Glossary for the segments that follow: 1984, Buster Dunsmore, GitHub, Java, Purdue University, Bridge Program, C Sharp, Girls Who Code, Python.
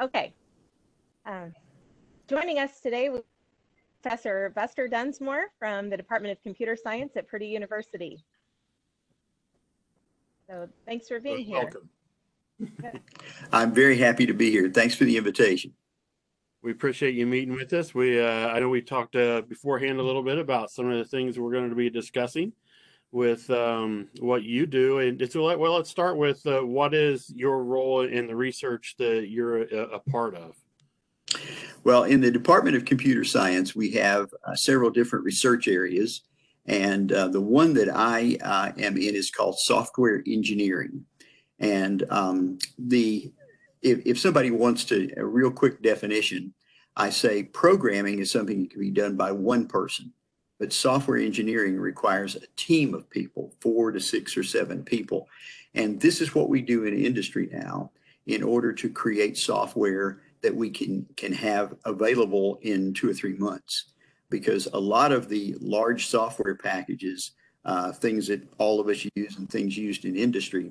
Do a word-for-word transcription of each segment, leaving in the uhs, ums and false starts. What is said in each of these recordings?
Okay. Um, joining us today was Professor Buster Dunsmore from the Department of Computer Science at Purdue University. So thanks for being here. Welcome. I'm very happy to be here. Thanks for the invitation. We appreciate you meeting with us. We, uh, I know we talked uh, beforehand a little bit about some of the things we're going to be discussing with um, what you do. And it's well, let's start with uh, what is your role in the research that you're a, a part of? Well, in the Department of Computer Science, we have uh, several different research areas. And uh, the one that I uh, am in is called software engineering. And um, the if, if somebody wants to a real quick definition, I say programming is something that can be done by one person, but software engineering requires a team of people, four to six or seven people. And this is what we do in industry now in order to create software that we can, can have available in two or three months, because a lot of the large software packages, uh, things that all of us use and things used in industry,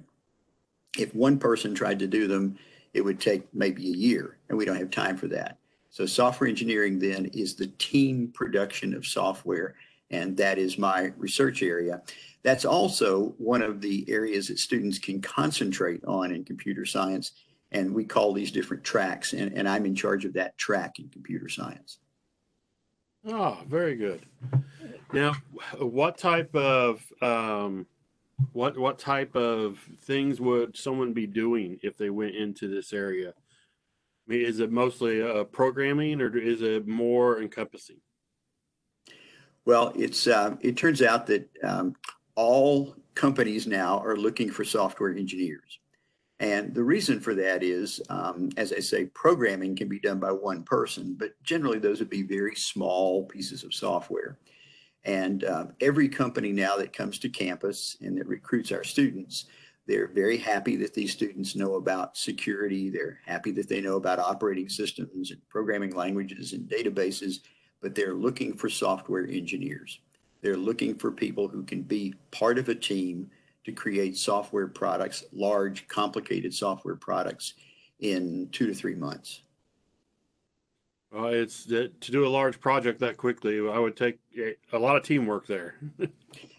if one person tried to do them, it would take maybe a year, and we don't have time for that. So software engineering then is the team production of software, and that is my research area. That's also one of the areas that students can concentrate on in computer science, and we call these different tracks, and, and I'm in charge of that track in computer science. Oh, very good. Now, what type of... Um... What what type of things would someone be doing if they went into this area? I mean, is it mostly uh, programming, or is it more encompassing? Well, it's uh, it turns out that um, all companies now are looking for software engineers, and the reason for that is, um, as I say, programming can be done by one person, but generally those would be very small pieces of software. And uh, every company now that comes to campus and that recruits our students, they're very happy that these students know about security. They're happy that they know about operating systems and programming languages and databases, but they're looking for software engineers. They're looking for people who can be part of a team to create software products, large, complicated software products in two to three months. Uh, it's that to do a large project that quickly, I would take a lot of teamwork there.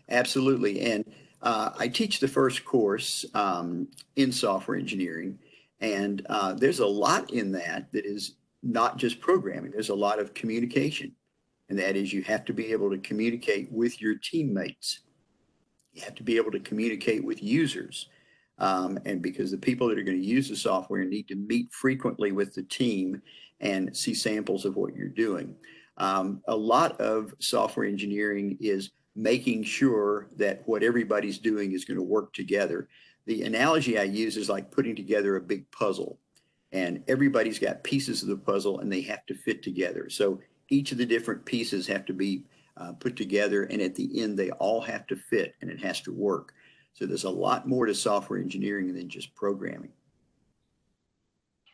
Absolutely. And uh, I teach the first course um, in software engineering, and uh, there's a lot in that that is not just programming. There's a lot of communication, and that is you have to be able to communicate with your teammates. You have to be able to communicate with users, um, and because the people that are going to use the software need to meet frequently with the team and see samples of what you're doing. Um, a lot of software engineering is making sure that what everybody's doing is going to work together. The analogy I use is like putting together a big puzzle, and everybody's got pieces of the puzzle and they have to fit together. So each of the different pieces have to be uh, put together, and at the end they all have to fit and it has to work. So there's a lot more to software engineering than just programming.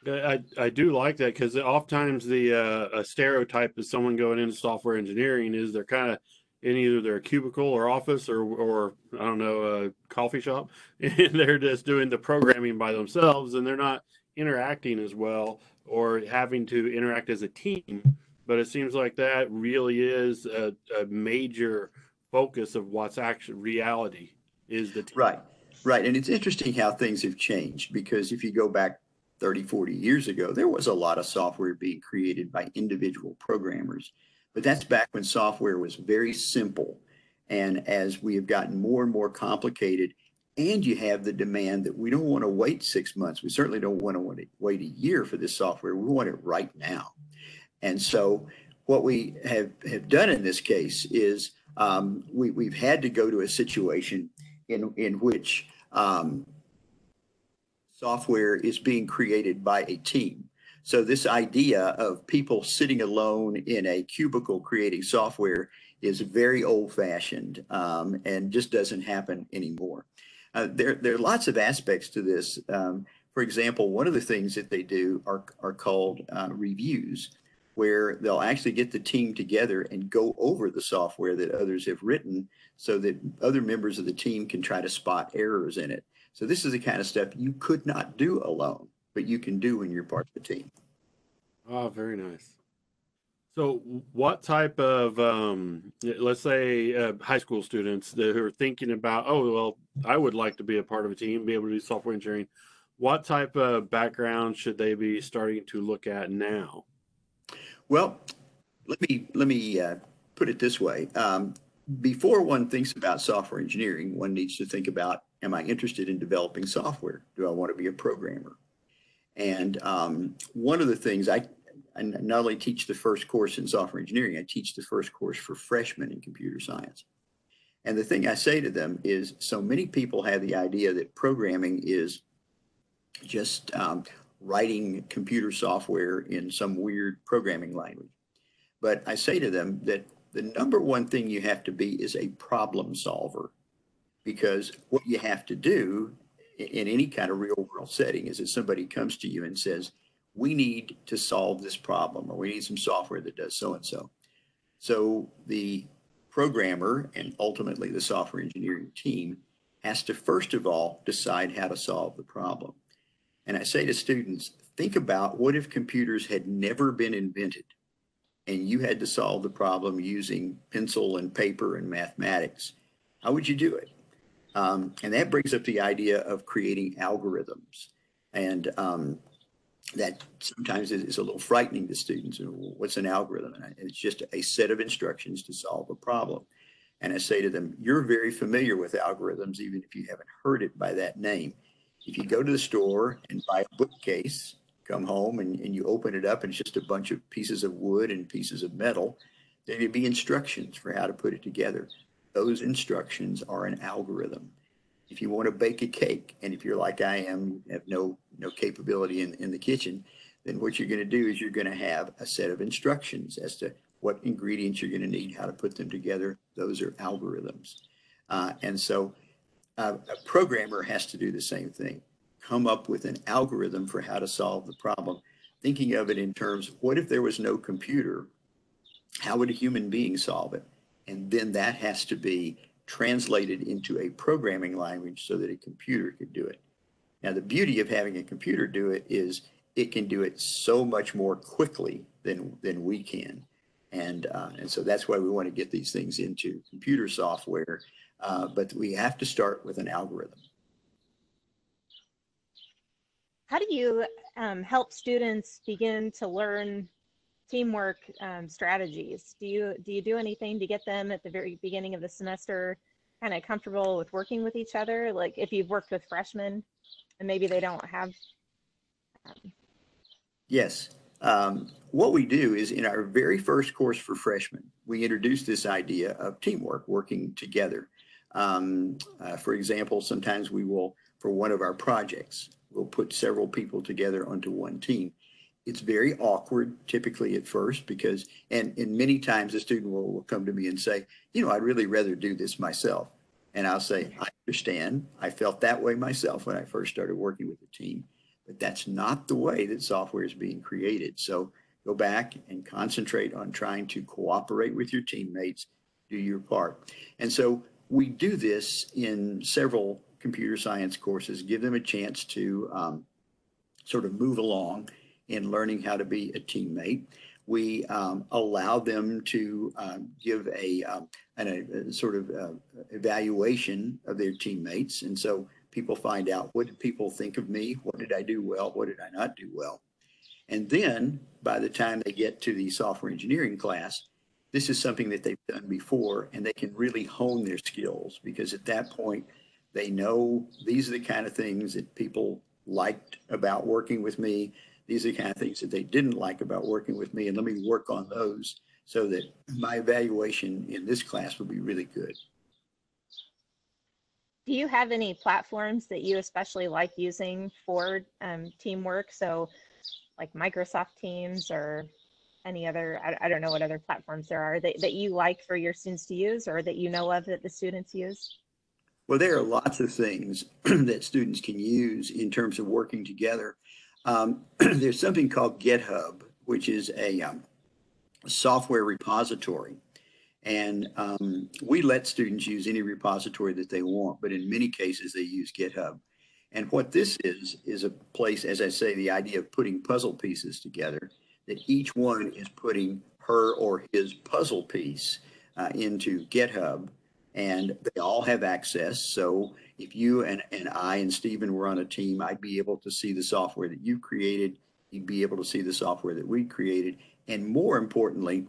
I, I do like that, because oftentimes the uh, a stereotype of someone going into software engineering is they're kind of in either their cubicle or office or, or I don't know, a coffee shop, and they're just doing the programming by themselves, and they're not interacting as well or having to interact as a team. But it seems like that really is a, a major focus of what's actually reality is the team. Right, right. And it's interesting how things have changed, because if you go back thirty, forty years ago, there was a lot of software being created by individual programmers, but that's back when software was very simple. And as we have gotten more and more complicated, and you have the demand that we don't want to wait six months. We certainly don't want to wait a year for this software. We want it right now. And so what we have, have done in this case is um, we, we've had to go to a situation in, in which um, software is being created by a team. So this idea of people sitting alone in a cubicle creating software is very old-fashioned um, and just doesn't happen anymore. Uh, there, there are lots of aspects to this. Um, for example, one of the things that they do are, are called uh, reviews, where they'll actually get the team together and go over the software that others have written so that other members of the team can try to spot errors in it. So this is the kind of stuff you could not do alone, but you can do when you're part of the team. Oh, very nice. So what type of, um, let's say, uh, high school students that are thinking about, oh, well, I would like to be a part of a team, be able to do software engineering. What type of background should they be starting to look at now? Well, let me, let me uh, put it this way. Um, before one thinks about software engineering, one needs to think about, am I interested in developing software? Do I want to be a programmer? And um, one of the things I, I not only teach the first course in software engineering, I teach the first course for freshmen in computer science. And the thing I say to them is, so many people have the idea that programming is just um, writing computer software in some weird programming language. But I say to them that the number one thing you have to be is a problem solver, because what you have to do in any kind of real world setting is if somebody comes to you and says, we need to solve this problem, or we need some software that does so-and-so. So the programmer and ultimately the software engineering team has to first of all decide how to solve the problem. And I say to students, think about what if computers had never been invented and you had to solve the problem using pencil and paper and mathematics. How would you do it? Um, and that brings up the idea of creating algorithms. And um, that sometimes is a little frightening to students. What's an algorithm? And it's just a set of instructions to solve a problem. And I say to them, you're very familiar with algorithms, even if you haven't heard it by that name. If you go to the store and buy a bookcase, come home and, and you open it up and it's just a bunch of pieces of wood and pieces of metal, there would be instructions for how to put it together. Those instructions are an algorithm. If you want to bake a cake, and if you're like I am, have no, no capability in, in the kitchen, then what you're going to do is you're going to have a set of instructions as to what ingredients you're going to need, how to put them together. Those are algorithms. Uh, and so uh, a programmer has to do the same thing. Come up with an algorithm for how to solve the problem, thinking of it in terms of what if there was no computer, how would a human being solve it? And then that has to be translated into a programming language so that a computer could do it. Now, the beauty of having a computer do it is it can do it so much more quickly than, than we can. And, uh, and so that's why we want to get these things into computer software, uh, but we have to start with an algorithm. How do you um, help students begin to learn teamwork um, strategies? Do you, do you do anything to get them at the very beginning of the semester kind of comfortable with working with each other? Like if you've worked with freshmen and maybe they don't have. Um... Yes. Um, what we do is in our very first course for freshmen, we introduce this idea of teamwork, working together. Um, uh, for example, sometimes we will, for one of our projects, we'll put several people together onto one team. It's very awkward typically at first because, and, and many times a student will, will come to me and say, you know, I'd really rather do this myself. And I'll say, I understand. I felt that way myself when I first started working with the team, but that's not the way that software is being created. So go back and concentrate on trying to cooperate with your teammates, do your part. And so we do this in several computer science courses, give them a chance to um, sort of move along in learning how to be a teammate. We um, allow them to um, give a, um, an, a, a sort of uh, evaluation of their teammates. And so people find out, what did people think of me? What did I do well? What did I not do well? And then by the time they get to the software engineering class, this is something that they've done before and they can really hone their skills, because at that point, they know these are the kind of things that people liked about working with me. These are the kind of things that they didn't like about working with me, and let me work on those so that my evaluation in this class will be really good. Do you have any platforms that you especially like using for um, teamwork? So like Microsoft Teams or any other, I, I don't know what other platforms there are that, that you like for your students to use or that you know of that the students use? Well, there are lots of things that students can use in terms of working together. Um, there's something called GitHub, which is a um, software repository. And um, we let students use any repository that they want, but in many cases they use GitHub. And what this is, is a place, as I say, the idea of putting puzzle pieces together that each one is putting her or his puzzle piece uh, into GitHub, and they all have access. So if you and, and I and Stephen were on a team, I'd be able to see the software that you created. You'd be able to see the software that we created. And more importantly,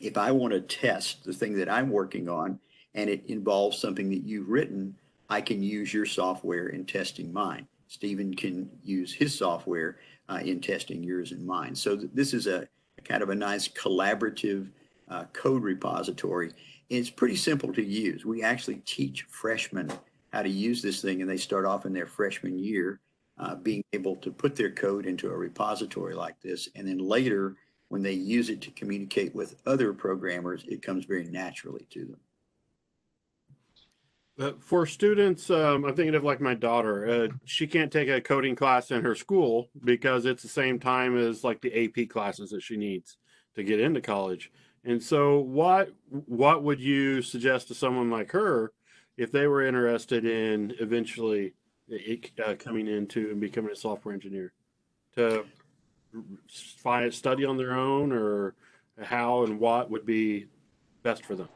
if I want to test the thing that I'm working on and it involves something that you've written, I can use your software in testing mine. Stephen can use his software uh, in testing yours and mine. So th this is a kind of a nice collaborative uh, code repository. And it's pretty simple to use. We actually teach freshmen how to use this thing, and they start off in their freshman year uh, being able to put their code into a repository like this. And then later, when they use it to communicate with other programmers, it comes very naturally to them. But for students, um, I'm thinking of like my daughter. Uh, she can't take a coding class in her school because it's the same time as like the A P classes that she needs to get into college. And so what what would you suggest to someone like her if they were interested in eventually it, uh, coming into and becoming a software engineer, to find a study on their own, or how and what would be best for them?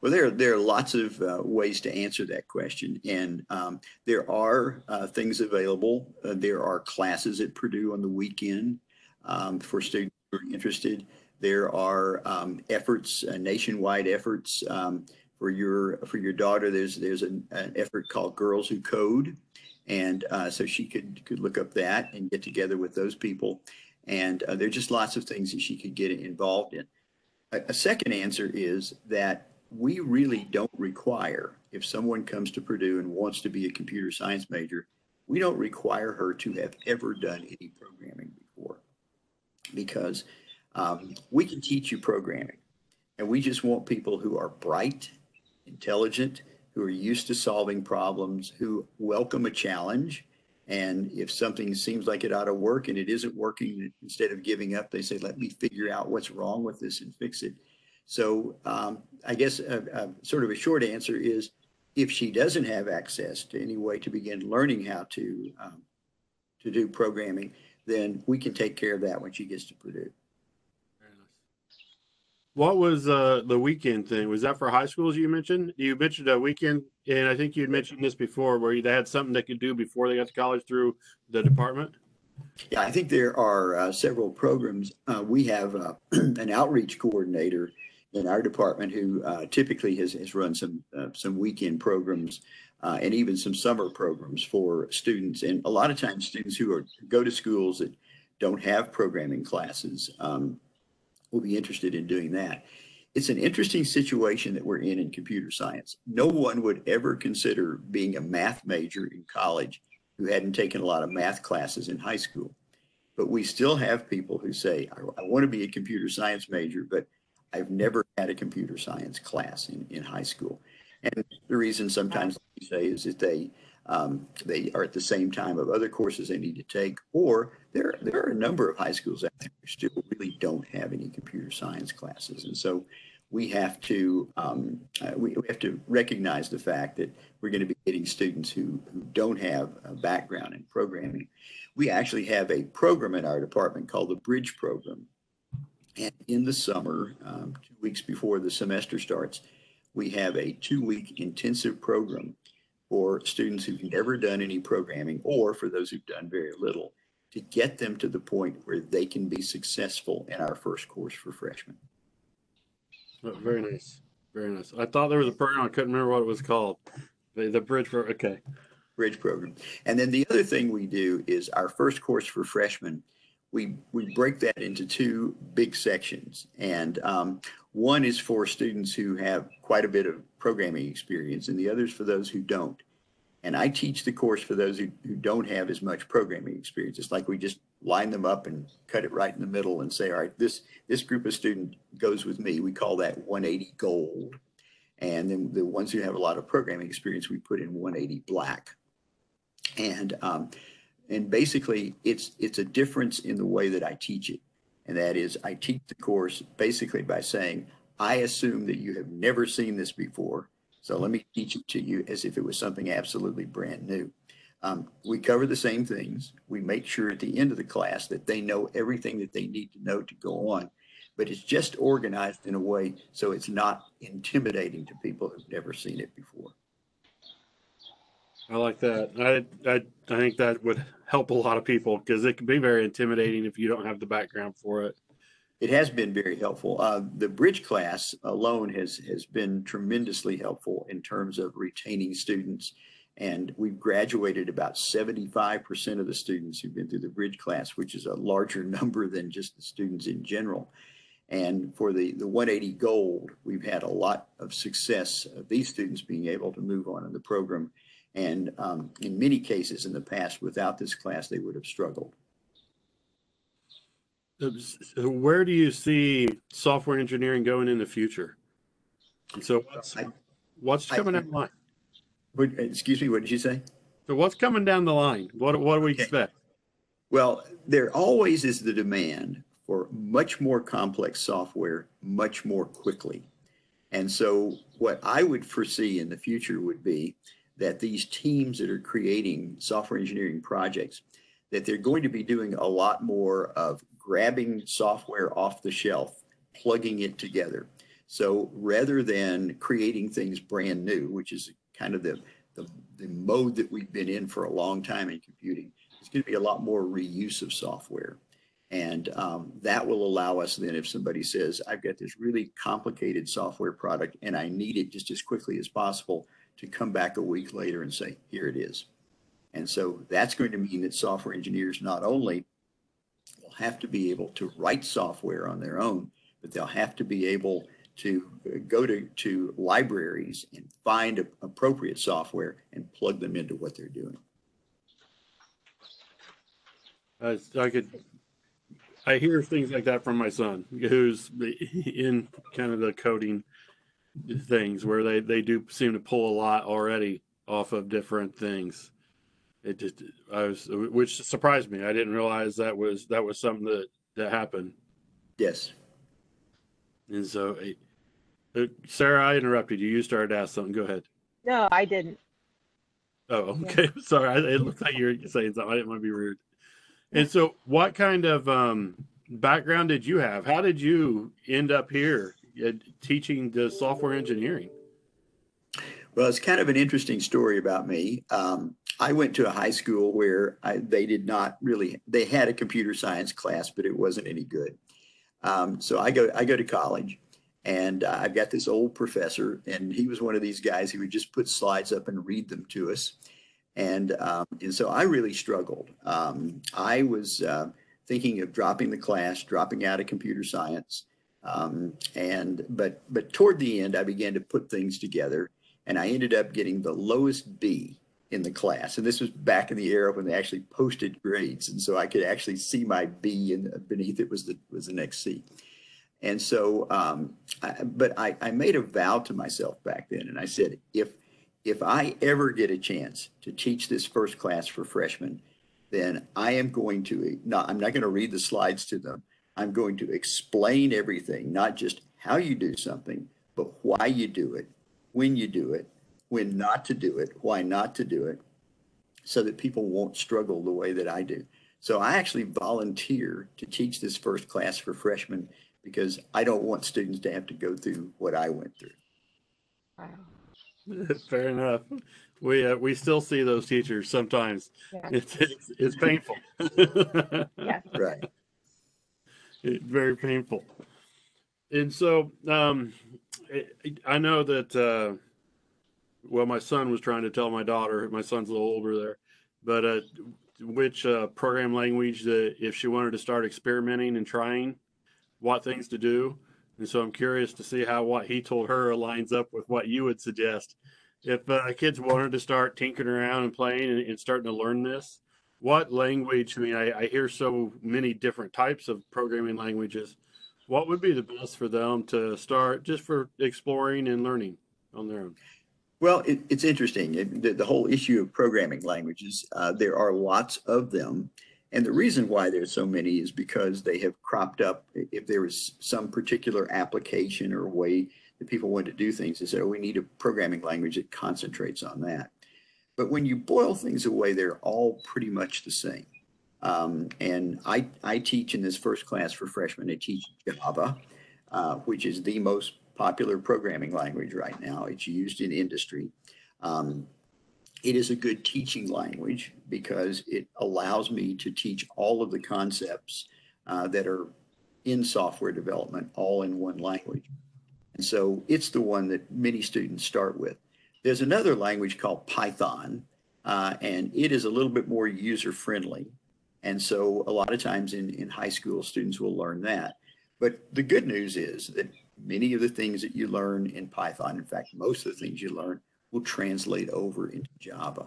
Well, there, there are lots of uh, ways to answer that question, and um, there are uh, things available. Uh, there are classes at Purdue on the weekend um, for students who are interested. There are um, efforts, uh, nationwide efforts um, for your for your daughter. There's there's an, an effort called Girls Who Code, and uh, so she could could look up that and get together with those people, and uh, there are just lots of things that she could get involved in. A, a second answer is that we really don't require, if someone comes to Purdue and wants to be a computer science major, we don't require her to have ever done any programming before, because um, we can teach you programming, and we just want people who are bright, intelligent, who are used to solving problems, who welcome a challenge. And if something seems like it ought to work and it isn't working, instead of giving up, they say, let me figure out what's wrong with this and fix it. So um, I guess a, a sort of a short answer is, if she doesn't have access to any way to begin learning how to um, to do programming, then we can take care of that when she gets to Purdue. Very nice. What was uh, the weekend thing? Was that for high schools you mentioned? You mentioned a weekend, and I think you'd mentioned this before, where they had something they could do before they got to college through the department? Yeah, I think there are uh, several programs. Uh, we have uh, an outreach coordinator in our department who uh, typically has, has run some uh, some weekend programs uh, and even some summer programs for students. And a lot of times students who are go to schools that don't have programming classes um, will be interested in doing that. It's an interesting situation that we're in in computer science. No one would ever consider being a math major in college who hadn't taken a lot of math classes in high school. But we still have people who say, I, I want to be a computer science major, but I've never had a computer science class in, in high school. And the reason sometimes they say is that they um, they are at the same time of other courses they need to take, or there, there are a number of high schools out there who still really don't have any computer science classes. And so we have to um, uh, we, we have to recognize the fact that we're going to be getting students who, who don't have a background in programming. We actually have a program in our department called the Bridge Program. And in the summer, um, two weeks before the semester starts, we have a two-week intensive program for students who've never done any programming, or for those who've done very little, to get them to the point where they can be successful in our first course for freshmen. Oh, very nice. Very nice. I thought there was a program. I couldn't remember what it was called. The, the Bridge Program. Okay. Bridge Program. And then the other thing we do is our first course for freshmen, We, we break that into two big sections, and um, one is for students who have quite a bit of programming experience, and the other is for those who don't. And I teach the course for those who, who don't have as much programming experience. It's like we just line them up and cut it right in the middle and say, all right, this, this group of students goes with me. We call that one eighty gold. And then the ones who have a lot of programming experience, we put in one eighty black. And um, And basically, it's it's a difference in the way that I teach it. And that is, I teach the course basically by saying, I assume that you have never seen this before, so let me teach it to you as if it was something absolutely brand new. Um, we cover the same things. We make sure at the end of the class that they know everything that they need to know to go on. But it's just organized in a way so it's not intimidating to people who've never seen it before. I like that. I, I, I think that would help a lot of people because it can be very intimidating if you don't have the background for it. It has been very helpful. Uh, the Bridge class alone has, has been tremendously helpful in terms of retaining students. And we've graduated about seventy-five percent of the students who've been through the Bridge class, which is a larger number than just the students in general. And for the, the one eighty Gold, we've had a lot of success of these students being able to move on in the program. And um, in many cases in the past, without this class, they would have struggled. Where do you see software engineering going in the future? And so what's, I, what's coming down the line? What, excuse me, what did you say? So what's coming down the line? What, what do we okay. expect? Well, there always is the demand for much more complex software, much more quickly. And so what I would foresee in the future would be that these teams that are creating software engineering projects, that they're going to be doing a lot more of grabbing software off the shelf, plugging it together. So rather than creating things brand new, which is kind of the, the, the mode that we've been in for a long time in computing, it's going to be a lot more reuse of software. And um, that will allow us then, if somebody says, I've got this really complicated software product and I need it just as quickly as possible, to come back a week later and say, here it is. And so that's going to mean that software engineers not only will have to be able to write software on their own, but they'll have to be able to go to, to libraries and find a, appropriate software and plug them into what they're doing. Uh, I could, I hear things like that from my son, who's in kind of the coding things where they, they do seem to pull a lot already off of different things. It just, I was, which surprised me. I didn't realize that was, that was something that, that happened. Yes. And so, Sarah, I interrupted you. You started to ask something. Go ahead. No, I didn't. Oh, okay. Yeah. Sorry. It looked like you were saying something. I didn't want to be rude. And so what kind of um, background did you have? How did you end up here teaching the software engineering? Well, it's kind of an interesting story about me. Um, I went to a high school where I, they did not really, they had a computer science class, but it wasn't any good. Um, so I go, I go to college and uh, I've got this old professor, and he was one of these guys who would just put slides up and read them to us. And, um, and so I really struggled. Um, I was uh, thinking of dropping the class, dropping out of computer science. Um, and, but, but toward the end, I began to put things together, and I ended up getting the lowest B in the class. And this was back in the era when they actually posted grades. And so I could actually see my B, and beneath it was the, was the next C. And so, um, I, but I, I made a vow to myself back then. And I said, if, if I ever get a chance to teach this first class for freshmen, then I am going to, no, I'm not going to read the slides to them. I'm going to explain everything, not just how you do something, but why you do it, when you do it, when not to do it, why not to do it, so that people won't struggle the way that I do. So I actually volunteer to teach this first class for freshmen because I don't want students to have to go through what I went through. Wow. Fair enough. We, uh, we still see those teachers sometimes. Yeah. It's, it's, it's painful. Yeah. Right. It's very painful. And so um, I know that, uh, well, my son was trying to tell my daughter, my son's a little older there, but uh, which uh, program language that if she wanted to start experimenting and trying what things to do. And so I'm curious to see how what he told her lines up with what you would suggest. If uh, kids wanted to start tinkering around and playing and, and starting to learn this, what language, I mean, I, I hear so many different types of programming languages. What would be the best for them to start just for exploring and learning on their own? Well, it, it's interesting. It, the, the whole issue of programming languages, uh, there are lots of them. And the reason why there's so many is because they have cropped up. If there was some particular application or way that people wanted to do things, they said, oh, we need a programming language that concentrates on that. But when you boil things away, they're all pretty much the same. Um, and I, I teach in this first class for freshmen, I teach Java, uh, which is the most popular programming language right now. It's used in industry. Um, it is a good teaching language because it allows me to teach all of the concepts uh, that are in software development all in one language. And so it's the one that many students start with. There's another language called Python, uh, and it is a little bit more user-friendly. And so a lot of times in, in high school, students will learn that. But the good news is that many of the things that you learn in Python, in fact, most of the things you learn, will translate over into Java.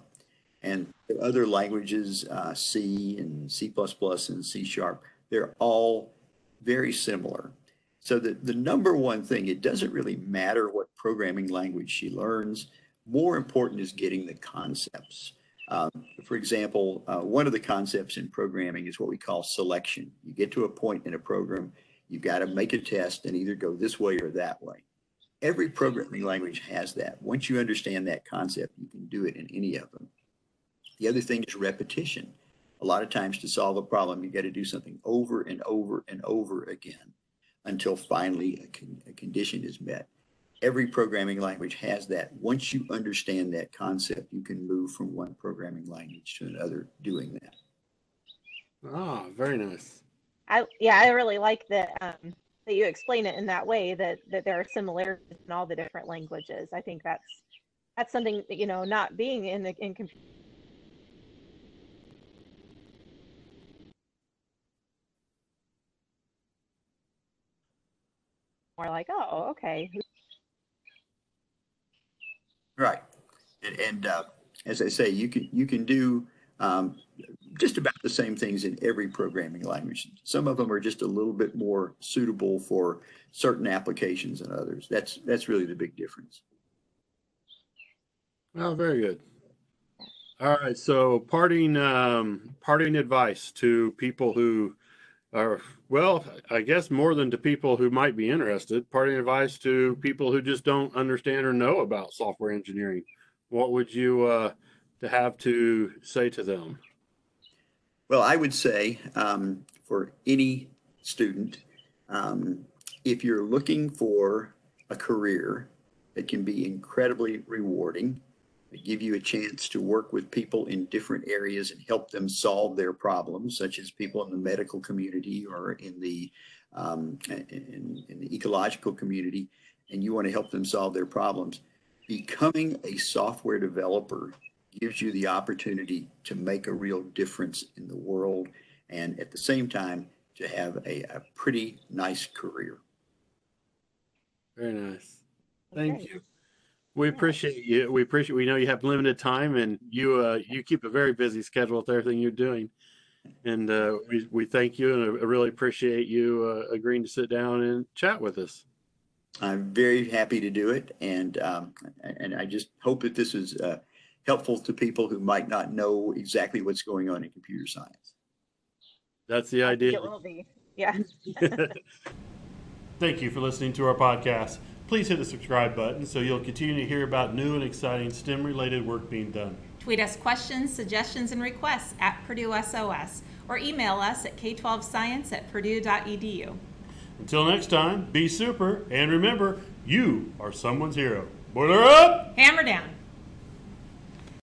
And other languages, uh, C and C plus plus and C Sharp, they're all very similar. So the, the number one thing, it doesn't really matter what programming language she learns. More important is getting the concepts. Um, for example, uh, one of the concepts in programming is what we call selection. You get to a point in a program, you've got to make a test and either go this way or that way. Every programming language has that. Once you understand that concept, you can do it in any of them. The other thing is repetition. A lot of times to solve a problem, you got to do something over and over and over again until finally a, con a condition is met. Every programming language has that. Once you understand that concept, you can move from one programming language to another doing that. Ah, very nice. I, yeah, I really like that, um, that you explain it in that way, that, that there are similarities in all the different languages. I think that's, that's something, that, you know, not being in the in computer. More like, oh, okay. Right, and, and uh, as I say, you can you can do um, just about the same things in every programming language. Some of them are just a little bit more suitable for certain applications than others. That's that's really the big difference. Well, very good. All right, so parting um, parting advice to people who are, well, I guess more than to people who might be interested, parting advice to people who just don't understand or know about software engineering. What would you uh, to have to say to them? Well, I would say um, for any student, um, if you're looking for a career that can be incredibly rewarding, give you a chance to work with people in different areas and help them solve their problems, such as people in the medical community or in the, um, in, in the ecological community, and you want to help them solve their problems. Becoming a software developer gives you the opportunity to make a real difference in the world and at the same time to have a, a pretty nice career. Very nice. Thank okay. you. We appreciate you. We appreciate. We know you have limited time, and you uh, you keep a very busy schedule with everything you're doing, and uh, we we thank you, and I really appreciate you uh, agreeing to sit down and chat with us. I'm very happy to do it, and um, and I just hope that this is uh, helpful to people who might not know exactly what's going on in computer science. That's the idea. It will be. Yeah. Thank you for listening to our podcast. Please hit the subscribe button so you'll continue to hear about new and exciting STEM-related work being done. Tweet us questions, suggestions, and requests at Purdue S O S or email us at k twelve science at purdue dot e d u. Until next time, be super, and remember, you are someone's hero. Boiler up! Hammer down!